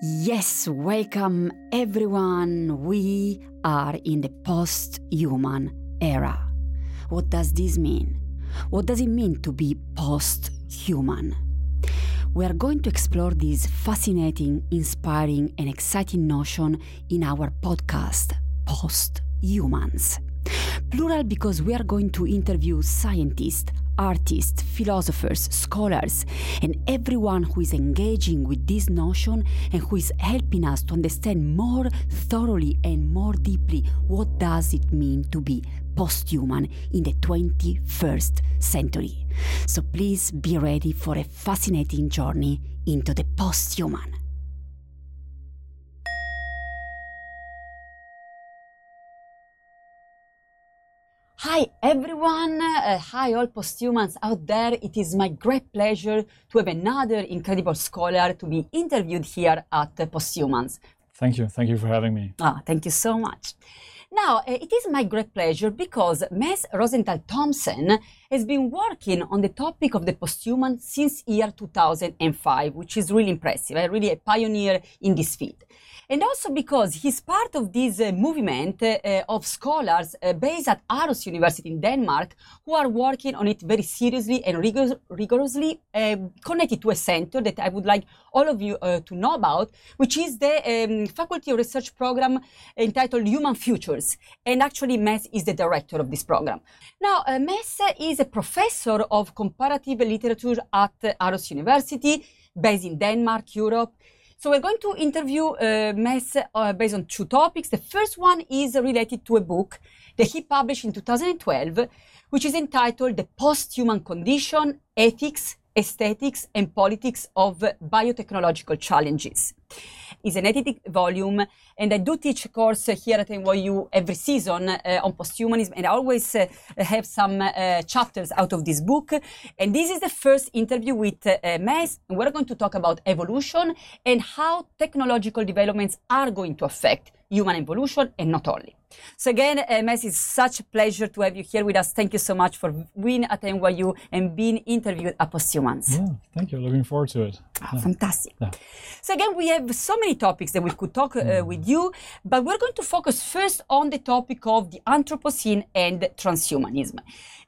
Yes, welcome everyone. We are in the post-human era. What does this mean? What does it mean to be post-human? We are going to explore this fascinating, inspiring, and exciting notion in our podcast, Post-Humans. Plural because we are going to interview scientists, artists, philosophers, scholars, and everyone who is engaging with this notion and who is helping us to understand more thoroughly and more deeply what does it mean to be post-human in the 21st century. So please be ready for a fascinating journey into the post-human. Hi everyone, hi all posthumans out there. It is my great pleasure to have another incredible scholar to be interviewed here at Posthumans. Thank you for having me. Thank you so much. Now, it is my great pleasure because Ms. Rosendahl Thomsen has been working on the topic of the posthuman since year 2005, which is really impressive. I'm really a pioneer in this field. And also because he's part of this movement of scholars based at Aarhus University in Denmark who are working on it very seriously and rigorously, connected to a center that I would like all of you to know about, which is the faculty of research program entitled Human Futures. And actually Mads is the director of this program. Now, Mads is a professor of comparative literature at Aarhus University, based in Denmark, Europe. So we're going to interview Mads based on two topics. The first one is related to a book that he published in 2012, which is entitled The Post-Human Condition, Ethics, Aesthetics and Politics of Biotechnological Challenges. It's an edited volume, and I do teach a course here at NYU every season on posthumanism, and I always have some chapters out of this book. And this is the first interview with Mads, and we're going to talk about evolution and how technological developments are going to affect human evolution and not only. So again, Mads, it's such a pleasure to have you here with us. Thank you so much for being at NYU and being interviewed at Posthumans. Yeah, thank you. Looking forward to it. Yeah. Fantastic. Yeah. So again, we have so many topics that we could talk with you, but we're going to focus first on the topic of the Anthropocene and transhumanism.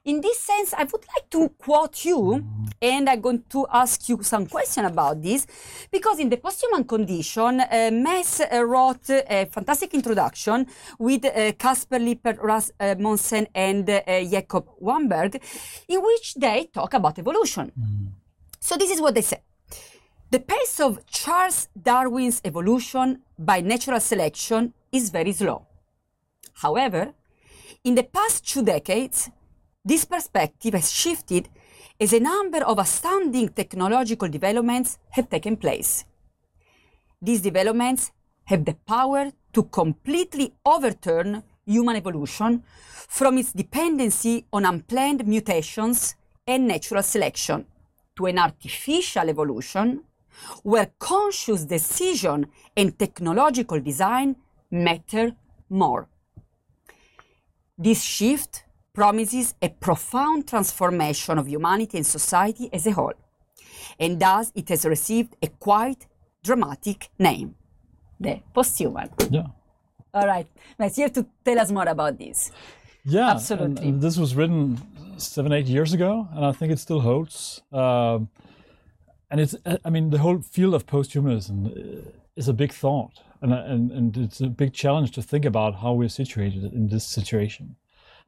In this sense, I would like to quote you, and I'm going to ask you some question about this, because in The Posthuman Condition, Mads wrote a fantastic introduction with Kasper Lippert-Rasmussen and Jakob Wamberg, in which they talk about evolution. So this is what they said. The pace of Charles Darwin's evolution by natural selection is very slow. However, in the past 2 decades, this perspective has shifted as a number of astounding technological developments have taken place. These developments have the power to completely overturn human evolution from its dependency on unplanned mutations and natural selection to an artificial evolution where conscious decision and technological design matter more. This shift promises a profound transformation of humanity and society as a whole, and thus it has received a quite dramatic name, the posthuman. Yeah. All right, Mads, you have to tell us more about this. Yeah, absolutely. And this was written 7-8 years ago, and I think it still holds. And it's, I mean, the whole field of posthumanism is a big thought, and it's a big challenge to think about how we're situated in this situation.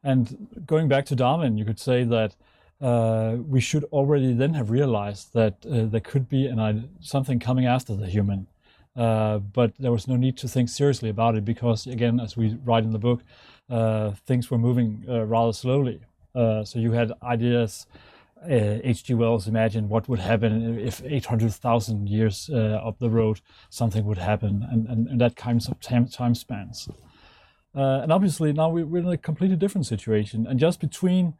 And going back to Darwin, you could say that we should already then have realized that there could be something coming after the human, but there was no need to think seriously about it because, again, as we write in the book, things were moving rather slowly. So you had ideas. H.G. Wells imagined what would happen if 800,000 years up the road something would happen, and that kind of time spans. And obviously now we're in a completely different situation. And just between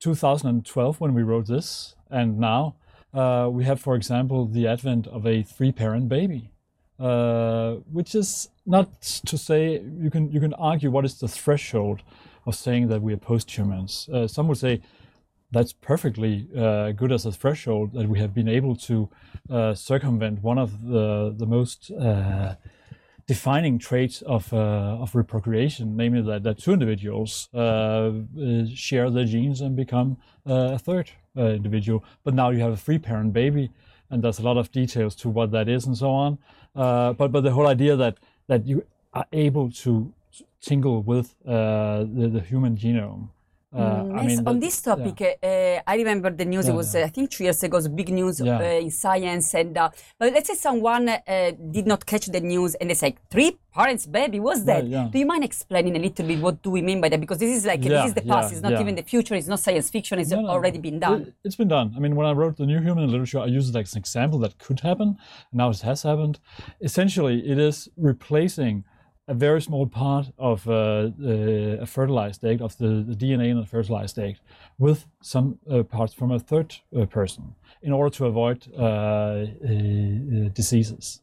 2012, when we wrote this, and now, we have, for example, the advent of a 3-parent baby, which is not to say you can argue what is the threshold of saying that we are post-humans. Some would say that's perfectly good as a threshold that we have been able to circumvent one of the most defining traits of reprocreation, namely that two individuals share their genes and become a third individual. But now you have a three-parent baby, and there's a lot of details to what that is and so on. But the whole idea that you are able to tingle with the human genome. On this topic, I remember the news. It was, I think, 3 years ago, big news in science. And but let's say someone did not catch the news, and they say, 3 parents, baby, what's that? Right, yeah. Do you mind explaining a little bit what do we mean by that? Because this is this is the past. It's not even the future. It's not science fiction. It's already been done. It's been done. I mean, when I wrote The New Human Literature, I used it as an example that could happen. Now it has happened. Essentially, it is replacing a very small part of a fertilized egg, of the DNA in a fertilized egg, with some parts from a third person in order to avoid diseases.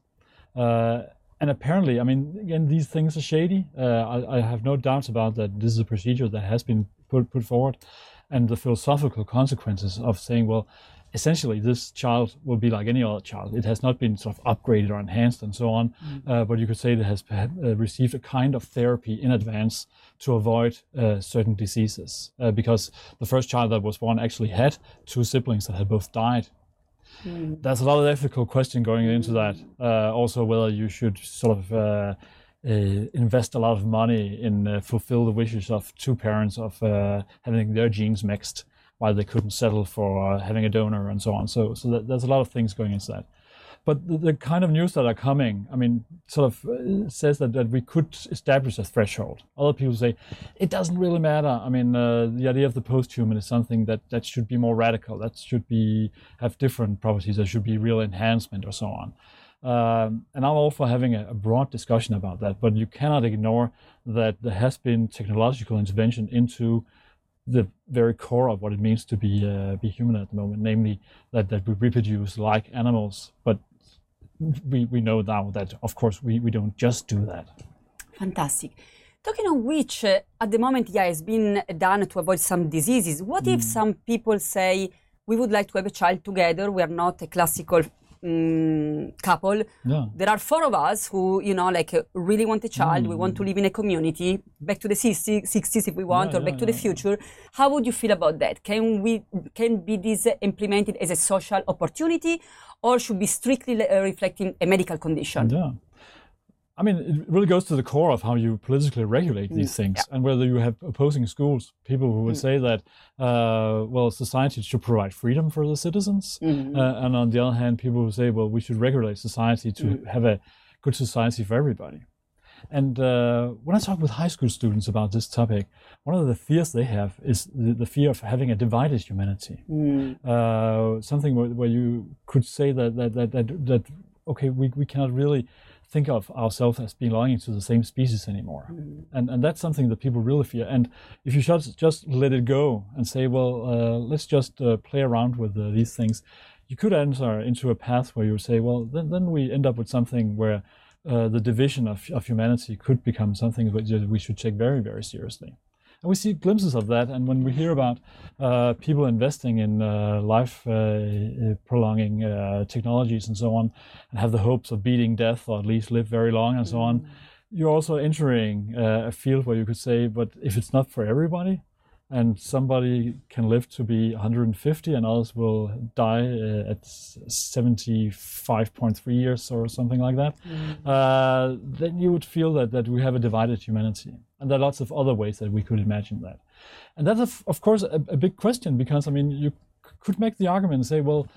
And apparently, I mean, again, these things are shady. I have no doubts about that. This is a procedure that has been put forward, and the philosophical consequences of saying, well, essentially, this child will be like any other child. It has not been sort of upgraded or enhanced and so on, but you could say it has received a kind of therapy in advance to avoid certain diseases, because the first child that was born actually had 2 siblings that had both died. Mm. There's a lot of ethical question going into that. Also, whether you should sort of invest a lot of money in fulfill the wishes of 2 parents of having their genes mixed, why they couldn't settle for having a donor and so on. So there's a lot of things going into that. But the kind of news that are coming, I mean, sort of says that we could establish a threshold. Other people say, it doesn't really matter. I mean, the idea of the post-human is something that should be more radical, that should have different properties, there should be real enhancement or so on. And I'm all for having a broad discussion about that, but you cannot ignore that there has been technological intervention into the very core of what it means to be human at the moment, namely that we reproduce like animals. But we know now that, of course, we don't just do that. Fantastic. Talking of which, at the moment, it's been done to avoid some diseases. What if some people say, we would like to have a child together, we are not a classical couple. Yeah. There are 4 of us who, really want a child. Mm. We want to live in a community, back to the 60s if we want, or back to the future. How would you feel about that? Can this implemented as a social opportunity, or should be strictly reflecting a medical condition? Yeah. I mean, it really goes to the core of how you politically regulate these things, and whether you have opposing schools, people who would say that, well, society should provide freedom for the citizens, and on the other hand, people who say, well, we should regulate society to have a good society for everybody. And when I talk with high school students about this topic, one of the fears they have is the fear of having a divided humanity, something where you could say that okay, we cannot really think of ourselves as belonging to the same species anymore. And that's something that people really fear. And if you just let it go and say, well, let's just play around with these things, you could enter into a path where you say, well, then we end up with something where the division of humanity could become something that we should take very, very seriously. And we see glimpses of that. And when we hear about people investing in life-prolonging technologies and so on, and have the hopes of beating death or at least live very long and so on, you're also entering a field where you could say, but if it's not for everybody, and somebody can live to be 150 and others will die at 75.3 years or something like that, then you would feel that we have a divided humanity. And there are lots of other ways that we could imagine that. And that's, of course, a big question, because, I mean, you could make the argument and say, well,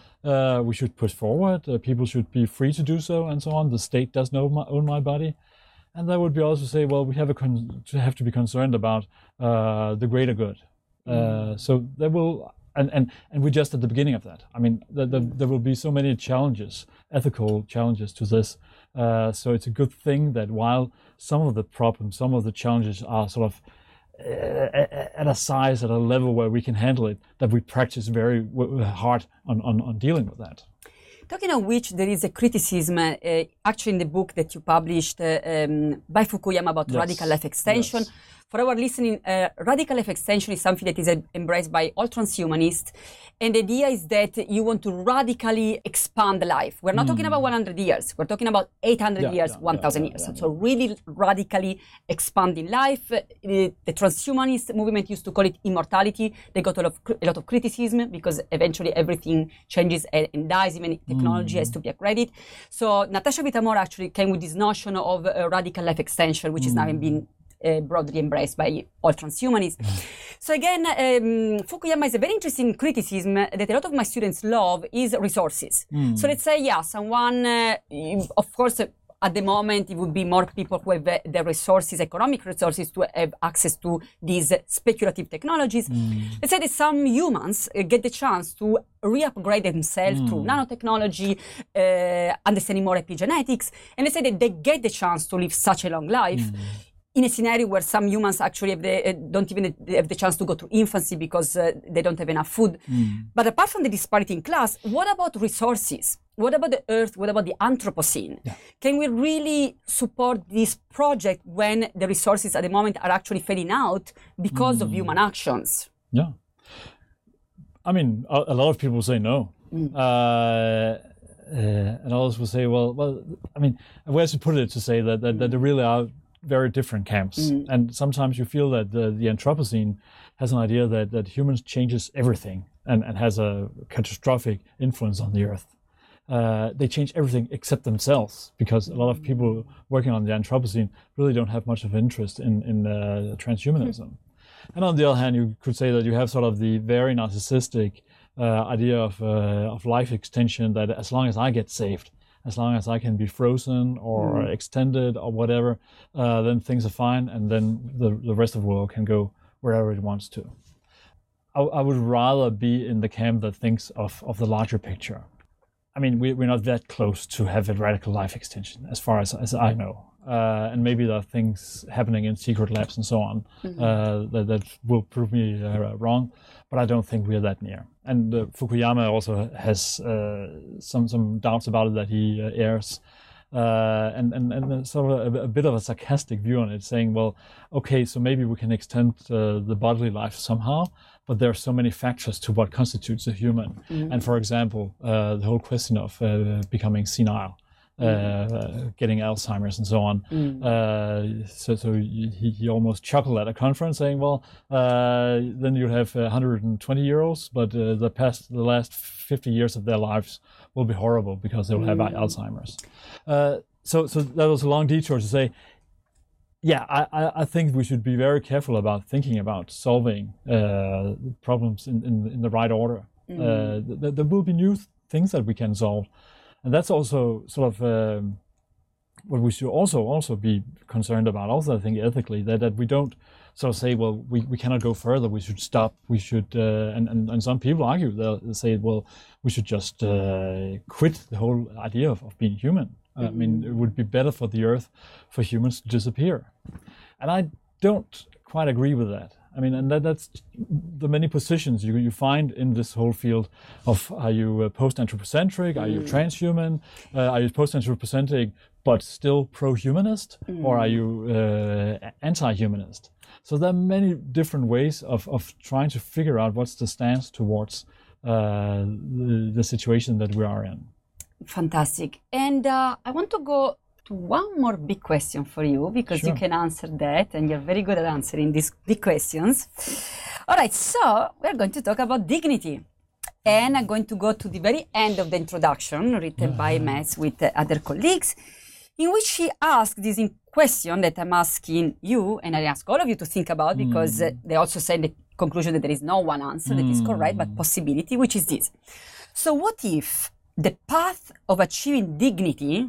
we should push forward, people should be free to do so, and so on. The state doesn't own my body. And that would be also say, well, we have to be concerned about the greater good. So there will, and we're just at the beginning of that. I mean, there will be so many challenges, ethical challenges to this. So it's a good thing that while some of the problems, some of the challenges are sort of at a size, at a level where we can handle it, that we practice very hard on dealing with that. Talking of which, there is a criticism, actually in the book that you published by Fukuyama about radical life extension. Yes. for our listening, radical life extension is something that is embraced by all transhumanists. And the idea is that you want to radically expand life. We're not talking about 100 years. We're talking about 800 years, 1,000 years. So really radically expanding life. The transhumanist movement used to call it immortality. They got a lot of criticism because eventually everything changes and dies. Even technology has to be upgraded. So Natasha Vita-More actually came with this notion of radical life extension, which is now being broadly embraced by all transhumanists. So again, Fukuyama is a very interesting criticism that a lot of my students love is resources. So let's say, someone, of course, at the moment, it would be more people who have the resources, economic resources, to have access to these speculative technologies. Let's say that some humans get the chance to re-upgrade themselves through nanotechnology, understanding more epigenetics. And let's say that they get the chance to live such a long life. In a scenario where some humans actually have don't even have the chance to go to infancy because they don't have enough food. But apart from the disparity in class, what about resources? What about the Earth? What about the Anthropocene? Can we really support this project when the resources at the moment are actually fading out because of human actions? Yeah. I mean, a lot of people say no. And others will say, well, I mean, where to put it to say that there really are very different camps, and sometimes you feel that the Anthropocene has an idea that humans changes everything and has a catastrophic influence on the Earth. They change everything except themselves, because a lot of people working on the Anthropocene really don't have much of interest in transhumanism. And on the other hand, you could say that you have sort of the very narcissistic idea of life extension, that as long as I get saved, as long as I can be frozen or extended or whatever, then things are fine, and then the rest of the world can go wherever it wants to. I would rather be in the camp that thinks of the larger picture. I mean, we're not that close to have a radical life extension, as far as I know. And maybe there are things happening in secret labs and so on that will prove me wrong, but I don't think we are that near. And Fukuyama also has some doubts about it that he airs, and sort of a bit of a sarcastic view on it, saying, well, okay, so maybe we can extend the bodily life somehow, but there are so many factors to what constitutes a human. And for example, the whole question of becoming senile. Getting Alzheimer's and so on. So he almost chuckled at a conference, saying, well, then you have 120-year-olds, but the last 50 years of their lives will be horrible because they will have Alzheimer's. So that was a long detour to say, I think we should be very careful about thinking about solving problems in the right order. There will be new things that we can solve. And that's also sort of what we should also be concerned about. Also, I think ethically that we don't sort of say, well, we cannot go further. We should stop. We should, and some people argue, they'll say, well, we should just quit the whole idea of being human. I mean, it would be better for the Earth for humans to disappear. And I don't quite agree with that. I mean, and that's the many positions you find in this whole field of, are you post-anthropocentric, are you transhuman, are you post-anthropocentric but still pro-humanist, or are you anti-humanist? So there are many different ways of trying to figure out what's the stance towards the situation that we are in. Fantastic. And I want to go to one more big question for you, because you can answer that, and you're very good at answering these big questions. All right, so we're going to talk about dignity. And I'm going to go to the very end of the introduction written by Mads with other colleagues, in which she asked this question that I'm asking you, and I ask all of you to think about, because they also say in the conclusion that there is no one answer that is correct, but possibility, which is this. So what if the path of achieving dignity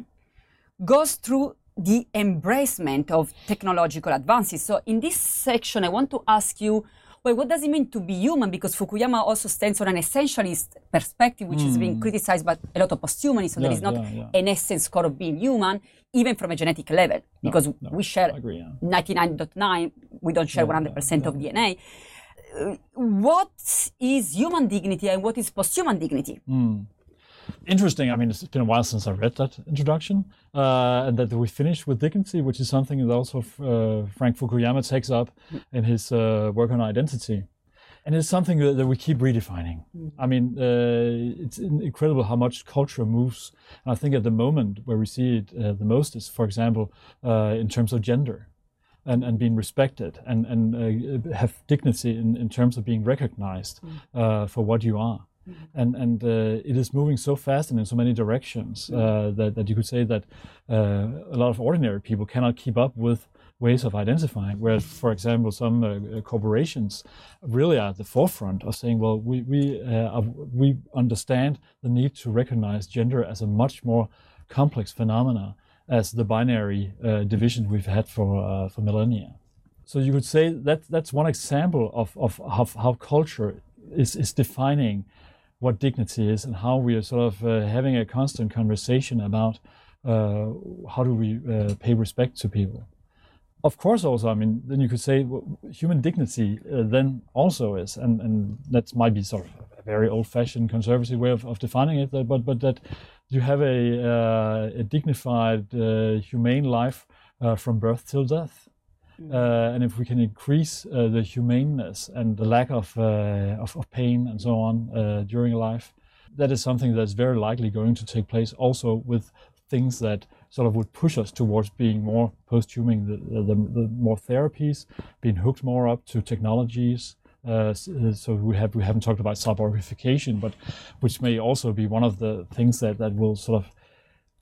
goes through the embracement of technological advances? So in this section, I want to ask you, well, what does it mean to be human? Because Fukuyama also stands on an essentialist perspective, which is being criticized by a lot of posthumanists. So there is not an essence core of being human, even from a genetic level, because we share 99.9, we don't share 100% of DNA. What is human dignity and what is posthuman dignity? interesting. I mean, it's been a while since I read that introduction, and that we finished with dignity, which is something that also Frank Fukuyama takes up in his work on identity. And it's something that we keep redefining. I mean, it's incredible how much culture moves. And I think at the moment where we see it the most is, for example, in terms of gender and being respected and have dignity in terms of being recognized for what you are. And it is moving so fast and in so many directions that you could say that a lot of ordinary people cannot keep up with ways of identifying, whereas, for example, some corporations really are at the forefront of saying, well, we understand the need to recognize gender as a much more complex phenomena as the binary division we've had for millennia. So you could say that that's one example of how culture is defining what dignity is and how we are sort of having a constant conversation about how do we pay respect to people. Of course, also, I mean, then you could say human dignity then also is, and that might be sort of a very old-fashioned conservative way of defining it, but that you have a dignified, humane life from birth till death. And if we can increase the humaneness and the lack of pain and so on during life, that is something that's very likely going to take place also with things that sort of would push us towards being more post-human, the more therapies, being hooked more up to technologies. So we haven't talked about sub-orification, but which may also be one of the things that will sort of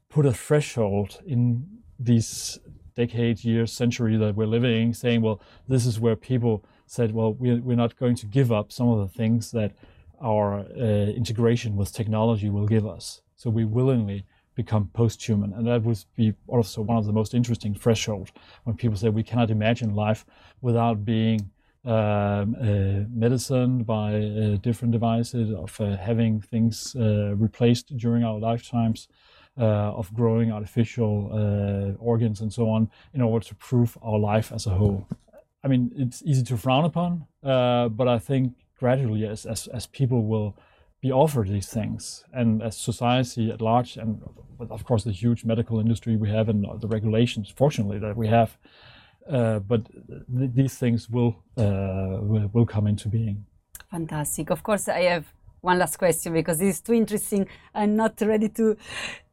put a threshold in these decades, years, century that we're living, saying, well, this is where people said, well, we're not going to give up some of the things that our integration with technology will give us. So we willingly become post-human, and that would be also one of the most interesting thresholds when people say we cannot imagine life without being medicined by different devices, of having things replaced during our lifetimes, of growing artificial organs and so on in order to prove our life as a whole. I mean, it's easy to frown upon, but I think gradually as people will be offered these things, and as society at large, and of course the huge medical industry we have and the regulations, fortunately, that we have, but these things will come into being. Fantastic. Of course, I have one last question because this is too interesting. I'm not ready to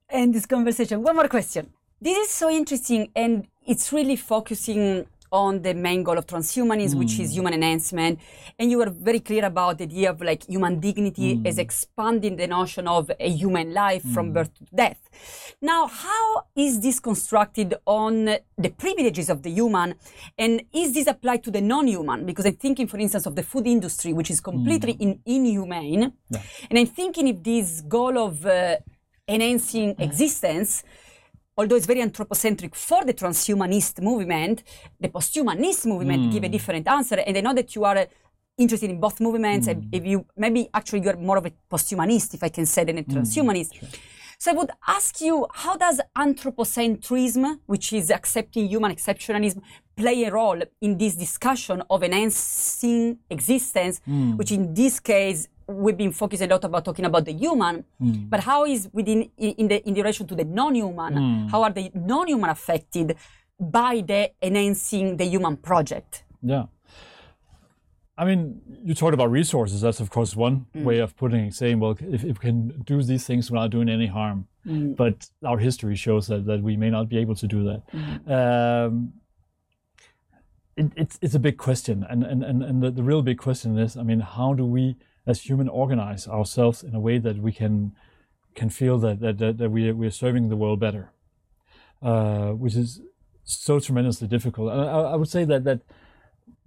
end this conversation. One more question. This is so interesting, and it's really focusing on the main goal of transhumanism, which is human enhancement. And you were very clear about the idea of like human dignity as expanding the notion of a human life from birth to death. Now, how is this constructed on the privileges of the human? And is this applied to the non-human? Because I'm thinking, for instance, of the food industry, which is completely inhumane. Yeah. And I'm thinking if this goal of enhancing existence, although it's very anthropocentric for the transhumanist movement, the posthumanist movement give a different answer. And I know that you are interested in both movements. If you maybe actually you're more of a posthumanist, if I can say, than a transhumanist. Sure. So I would ask you, how does anthropocentrism, which is accepting human exceptionalism, play a role in this discussion of enhancing existence, which in this case we've been focusing a lot about talking about the human, but how is within in the relation to the non-human? How are the non-human affected by the enhancing the human project? Yeah, I mean, you talked about resources. That's of course one way of putting it, saying, well, if we can do these things without doing any harm, but our history shows that we may not be able to do that. It's a big question, and the real big question is, I mean, how do we as human organize ourselves in a way that we can feel that we're serving the world better, which is so tremendously difficult. And I would say that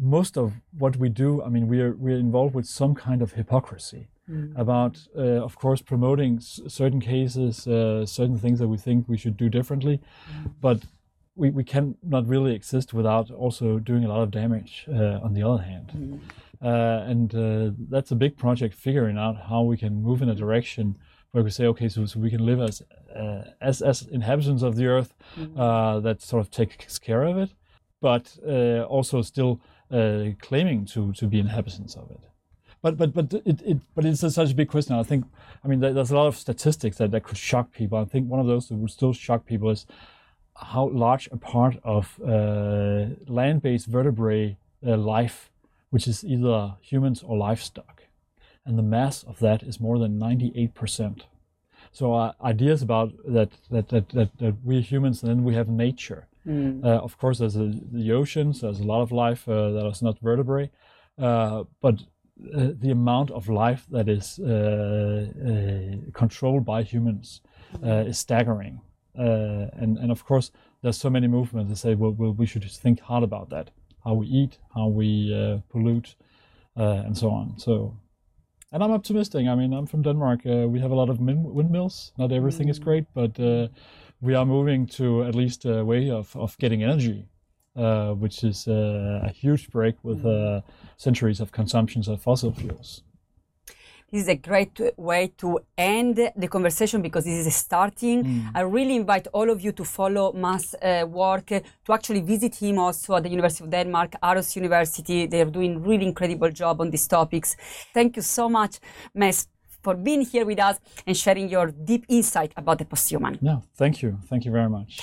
most of what we do, I mean, we're involved with some kind of hypocrisy about, of course, promoting certain cases, certain things that we think we should do differently, but we cannot really exist without also doing a lot of damage on the other hand. And that's a big project, figuring out how we can move in a direction where we say, okay, so we can live as inhabitants of the earth that sort of takes care of it, but also still claiming to be inhabitants of it. But it's such a big question. I think, I mean, there's a lot of statistics that could shock people. I think one of those that would still shock people is how large a part of land-based vertebrate life, which is either humans or livestock, and the mass of that is more than 98%. So our ideas about that we humans and then we have nature. Mm. Of course, there's the oceans. There's a lot of life that is not vertebrate, but the amount of life that is controlled by humans is staggering. And of course, there's so many movements that say, well, we should just think hard about that, how we eat, how we pollute, and so on. So, and I'm optimistic. I mean, I'm from Denmark. We have a lot of windmills. Not everything is great, but we are moving to at least a way of getting energy, which is a huge break with centuries of consumptions of fossil fuels. This is a great way to end the conversation because this is starting. I really invite all of you to follow Mads' work, to actually visit him also at the University of Denmark, Aarhus University. They are doing really incredible job on these topics. Thank you so much, Mads, for being here with us and sharing your deep insight about the posthuman. Yeah, thank you. Thank you very much.